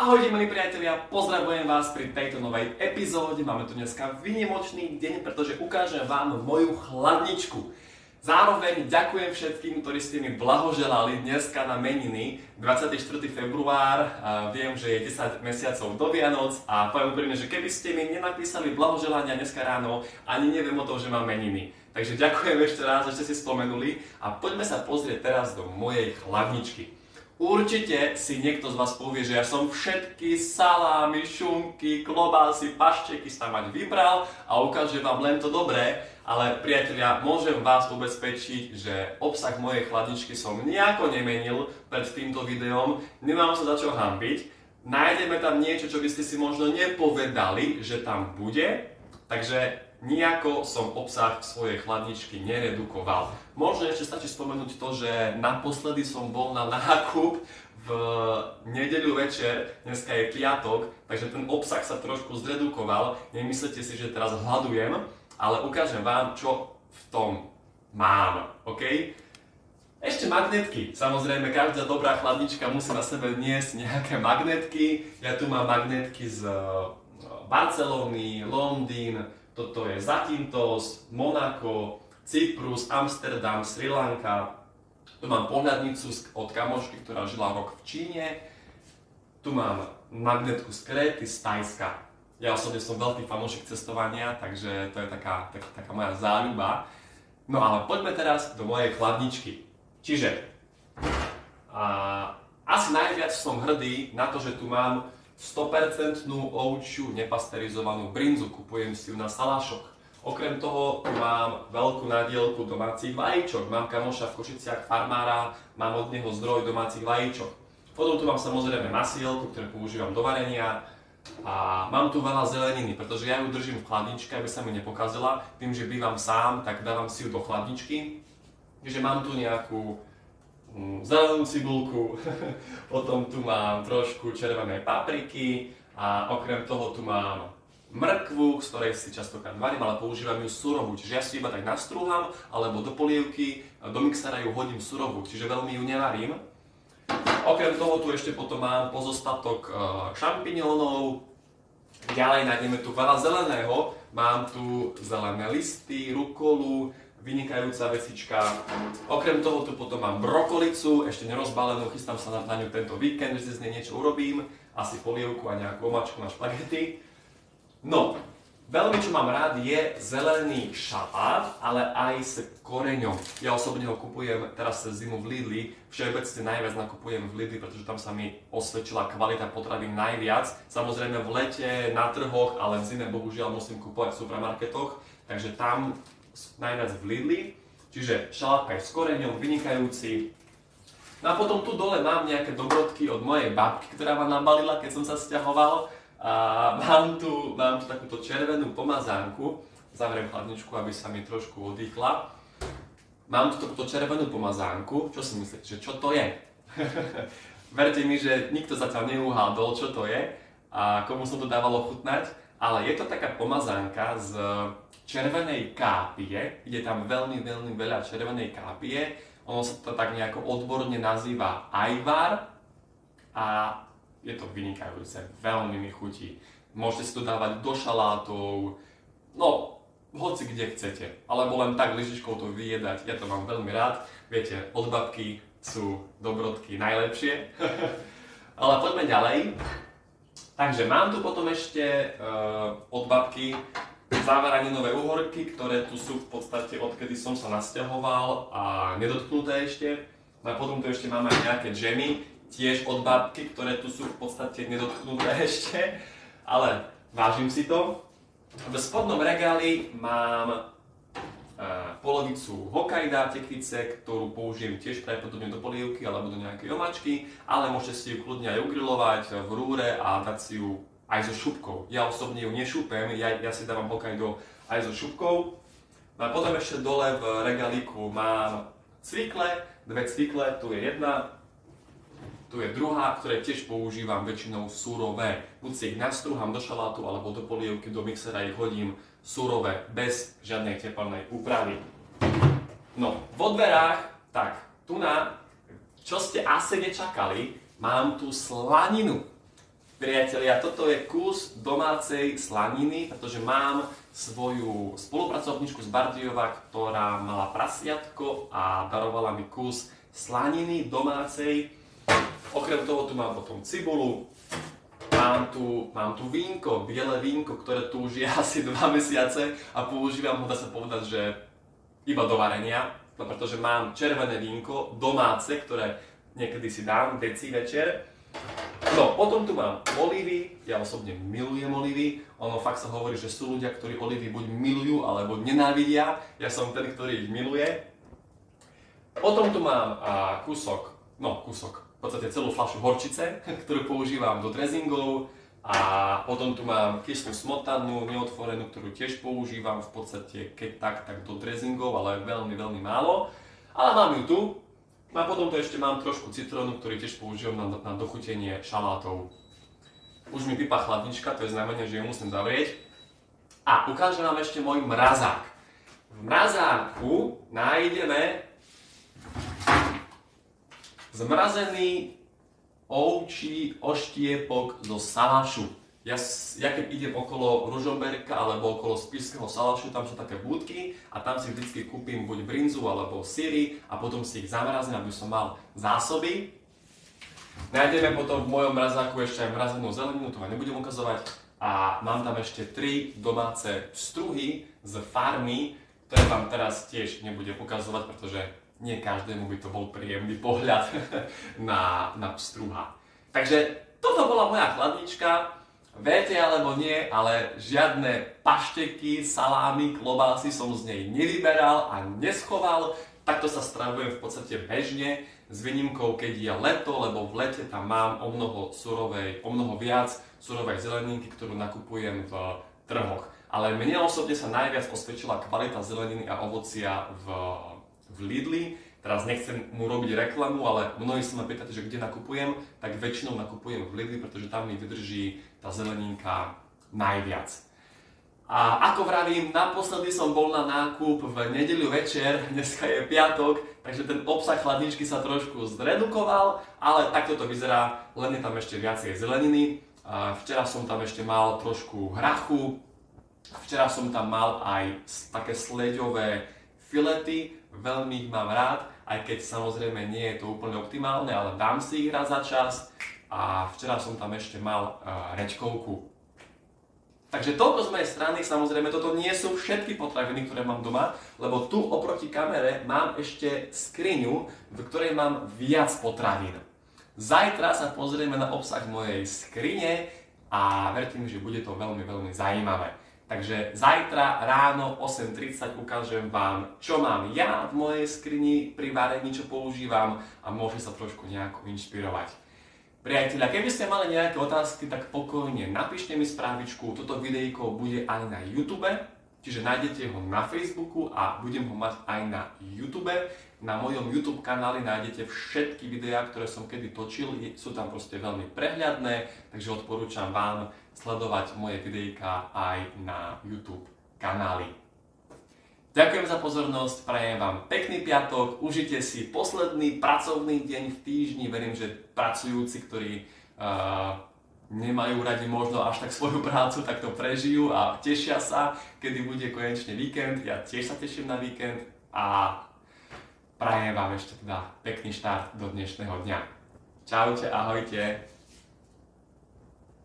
Ahojte milí priatelia, pozdravujem vás pri tejto novej epizóde. Máme tu dneska výnimočný deň, pretože ukážem vám moju chladničku. Zároveň ďakujem všetkým, ktorí ste mi blahoželali dneska na meniny. 24. február, viem, že je 10 mesiacov do Vianoc a poviem úprimne, že keby ste mi nenapísali blahoželania dneska ráno, ani neviem o tom, že mám meniny. Takže ďakujem ešte raz, že ste si spomenuli a poďme sa pozrieť teraz do mojej chladničky. Určite si niekto z vás povie, že ja som všetky salámy, šunky, klobásy, pašteky sa mať vybral a ukáže vám len to dobré, ale priatelia, môžem vás ubezpečiť, že obsah mojej chladničky som nejako nemenil pred týmto videom, nemám sa za čo hanbiť, nájdeme tam niečo, čo by ste si možno nepovedali, že tam bude, takže nijako som obsah svojej chladničky neredukoval. Možno ešte stačí spomenúť to, že naposledy som bol na nákup v nedeľu večer, dneska je piatok, takže ten obsah sa trošku zredukoval. Nemyslíte si, že teraz hľadujem, ale ukážem vám, čo v tom mám, ok? Ešte magnetky. Samozrejme, každá dobrá chladnička musí na sebe niesť nejaké magnetky. Ja tu mám magnetky z Barcelony, Londýn, toto je Zakintos, Monako, Cyprus, Amsterdam, Sri Lanka. Tu mám pohľadnicu od kamošky, ktorá žila rok v Číne. Tu mám magnetku z Kréty, z Tajska. Ja osobne som veľký fanúšik cestovania, takže to je taká moja záľuba. No ale poďme teraz do mojej chladničky. Čiže asi najviac som hrdý na to, že tu mám 100% ovčiu nepasterizovanú brinzu, kupujem si ju na salašok. Okrem toho tu mám veľkú nadielku domácich vajíčok. Mám kamoša v Košiciach, farmára, mám od neho zdroj domácich vajíčok. Potom tu mám samozrejme masielku, ktoré používam do varenia. A mám tu veľa zeleniny, pretože ja ju držím v chladničke, aby sa mi nepokazila. Tým, že bývam sám, tak dávam si ju do chladničky. Takže mám tu nejakú zelenú cibulku, potom tu mám trošku červenej papriky a okrem toho tu mám mrkvu, z ktorej si častokrát varím, ale používam ju surovú, čiže ja si iba tak nastrúham, alebo do polievky, do mixera ju hodím surovú, čiže veľmi ju nevarím. Okrem toho tu ešte potom mám pozostatok šampiňónov, ďalej nájdeme tu veľa zeleného, mám tu zelené listy, rukolu, vynikajúca vecička. Okrem toho tu potom mám brokolicu, ešte nerozbalenú, chystám sa na ňu tento víkend, že si z nej niečo urobím, asi polievku a nejakú omáčku na špagety. No, veľmi čo mám rád je zelený šalát, ale aj s koreňom. Ja osobne ho kupujem teraz cez zimu v Lidli, všeobecne najviac nakupujem v Lidli, pretože tam sa mi osvedčila kvalita potravín najviac. Samozrejme v lete, na trhoch, ale v zime bohužiaľ musím kupovať v supermarketoch, takže tam najviac v Lidli, čiže šalát aj s koreňom, vynikajúci. No a potom tu dole mám nejaké dobrodky od mojej babky, ktorá ma nabalila, keď som sa sťahoval. A mám tu takúto červenú pomazánku, zavriem chladničku, aby sa mi trošku oddychla. Mám tu takúto červenú pomazánku, čo si myslíte, že čo to je? Verte mi, že nikto zatiaľ neuhádol, čo to je a komu som to dávalo chutnať, ale je to taká pomazánka z červenej kápie, ide tam veľmi veľa červenej kápie, ono sa to tak nejako odborne nazýva ajvar a je to vynikajúce, veľmi mi chutí. Môžete si to dávať do šalátov, no hoci kde chcete, alebo len tak lyžičkou to vyjedať, ja to mám veľmi rád, viete, od babky sú dobrodky najlepšie. Ale poďme ďalej. Takže mám tu potom ešte od babky zavaraninové uhorky, ktoré tu sú v podstate odkedy som sa nasťahoval a nedotknuté ešte. A potom tu ešte máme aj nejaké džemy, tiež od babky, ktoré tu sú v podstate nedotknuté ešte. Ale vážim si to. V spodnom regáli mám polovicu Hokkaida tekvice, ktorú použijem tiež pravdepodobne do polievky alebo do nejakej omáčky, ale môžete si ju kľudne aj ugrilovať v rúre a dať si ju aj so šupkou. Ja osobne ju nešúpem, ja si dávam Hokkaido aj so šupkou. No a potom ešte dole v regalíku mám cvikle, dve cvikle, tu je jedna, tu je druhá, ktoré tiež používam väčšinou surové. Buď si ich nastrúham do šalátu alebo do polievky, do mixera ich hodím surové, bez žiadnej tepelnej úpravy. No, vo dverách, tak tu na, čo ste asi nečakali, mám tu slaninu. Priatelia, toto je kus domácej slaniny, pretože mám svoju spolupracovničku z Bardiova, ktorá mala prasiatko a darovala mi kus slaniny domácej. Okrem toho tu mám potom cibulu, mám tu vínko, biele vínko, ktoré tu už je asi 2 mesiace a používam ho, dá sa povedať, že iba do varenia, pretože mám červené vínko domáce, ktoré niekedy si dám deci večer. No, potom tu mám olivy, ja osobne milujem olivy, ono fakt sa hovorí, že sú ľudia, ktorí olivy buď milujú, alebo nenávidia, ja som ten, ktorý ich miluje. Potom tu mám kúsok, v podstate celú fľašu horčice, ktorú používam do dressingov, a potom tu mám kyslú smotanu, neotvorenú, ktorú tiež používam v podstate keď tak, tak do dressingov, ale veľmi, veľmi málo, ale mám ju tu. A potom tu ešte mám trošku citrónu, ktorý tiež používam na dochutenie šalátov. Už mi pípa chladnička, to je znamenie, že ju musím zavrieť. A ukážem vám ešte môj mrazák. V mrazáku nájdeme zmrazený ovčí oštiepok zo salašu. Ja keď idem okolo Ružomberka alebo okolo Spišského salašu, tam sú také búdky a tam si vždycky kúpim buď brinzu alebo syry a potom si ich zamrazím, aby som mal zásoby. Nájdeme potom v mojom mrazáku ešte aj mrazenú zeleninu, to vám nebudem ukazovať. A mám tam ešte 3 domáce pstruhy z farmy, ktoré vám teraz tiež nebudem ukazovať, pretože nie každému by to bol príjemný pohľad na pstruha. Takže toto bola moja chladnička. Viete alebo nie, ale žiadne pašteky, salámy, klobásy som z nej nevyberal a neschoval. Takto sa stravujem v podstate bežne, s výnimkou, keď je leto, lebo v lete tam mám o mnoho viac surovej zeleninky, ktorú nakupujem v trhoch. Ale mne osobne sa najviac osvedčila kvalita zeleniny a ovocia v Lidli. Teraz nechcem mu robiť reklamu, ale mnohí sa ma pýtate, že kde nakupujem, tak väčšinou nakupujem v Lidli, pretože tam mi vydrží tá zeleninka najviac. A ako vravím, naposledy som bol na nákup v nedeľu večer, dneska je piatok, takže ten obsah chladničky sa trošku zredukoval, ale takto to vyzerá, len je tam ešte viacej zeleniny. Včera som tam ešte mal trošku hrachu, včera som tam mal aj také sleďové filety, veľmi ich mám rád, aj keď samozrejme nie je to úplne optimálne, ale dám si ich raz za čas. A včera som tam ešte mal rečkovku. Takže toľko z mojej strany, samozrejme toto nie sú všetky potraviny, ktoré mám doma, lebo tu oproti kamere mám ešte skriňu, v ktorej mám viac potravín. Zajtra sa pozrieme na obsah mojej skrine a verte mi, že bude to veľmi, veľmi zaujímavé. Takže zajtra ráno 8:30 ukážem vám, čo mám ja v mojej skrini pri varení, čo používam a môžem sa trošku nejako inšpirovať. Priatelia, keby ste mali nejaké otázky, tak pokojne napíšte mi správičku. Toto videjko bude aj na YouTube, čiže nájdete ho na Facebooku a budem ho mať aj na YouTube. Na mojom YouTube kanáli nájdete všetky videá, ktoré som kedy točil, sú tam proste veľmi prehľadné, takže odporúčam vám sledovať moje videjka aj na YouTube kanály. Ďakujem za pozornosť, prajem vám pekný piatok, užite si posledný pracovný deň v týždni, verím, že pracujúci, ktorí nemajú radi možno až tak svoju prácu, tak to prežijú a tešia sa, kedy bude konečne víkend, ja tiež sa teším na víkend a prajem vám ešte teda pekný štart do dnešného dňa. Čaute, ahojte.